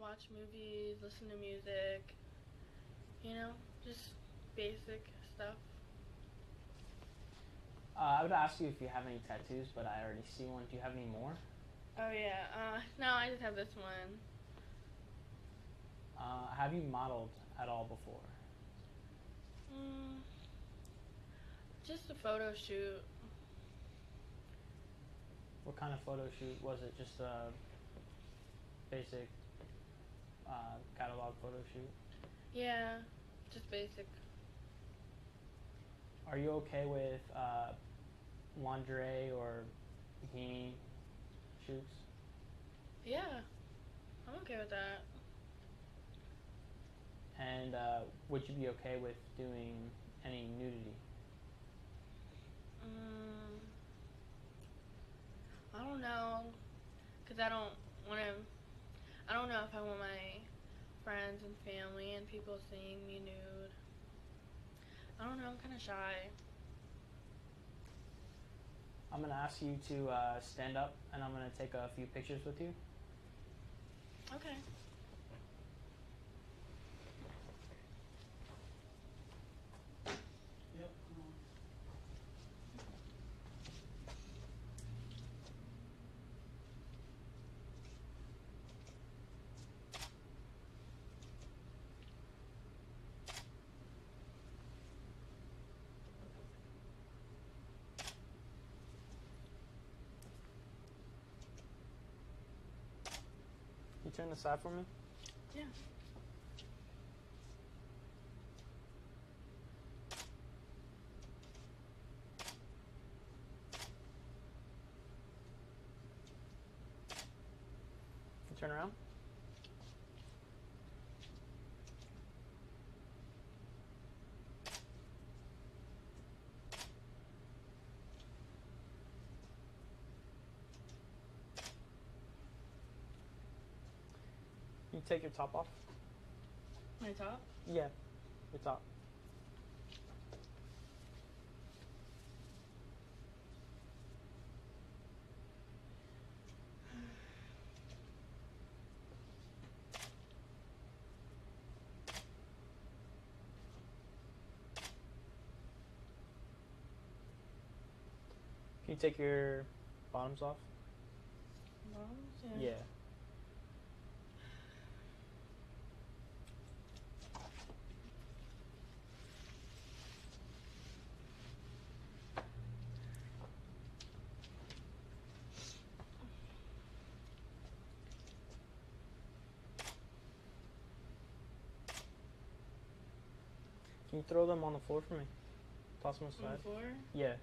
watch movies, listen to music, you know, just basic stuff. I would ask you if you have any tattoos, but I already see one. Do you have any more? Oh, yeah. No, I just have this one. Have you modeled at all before? Just a photo shoot. What kind of photo shoot was it? Just a basic catalog photo shoot? Yeah, just basic. Are you okay with lingerie or bikini shoots? Yeah, I'm okay with that. And would you be okay with doing any nudity? I don't know, because I don't know if I want my friends and family and people seeing me nude. I don't know, I'm kind of shy. I'm going to ask you to stand up, and I'm going to take a few pictures with you. Okay. Turn this side for me? Yeah. Turn around. You take your top off. My top? Yeah, your top. Can you take your bottoms off? Bottoms? Yeah. Yeah. Can you throw them on the floor for me? Toss them aside. On the floor? Yeah.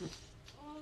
You're gonna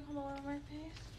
come over my face?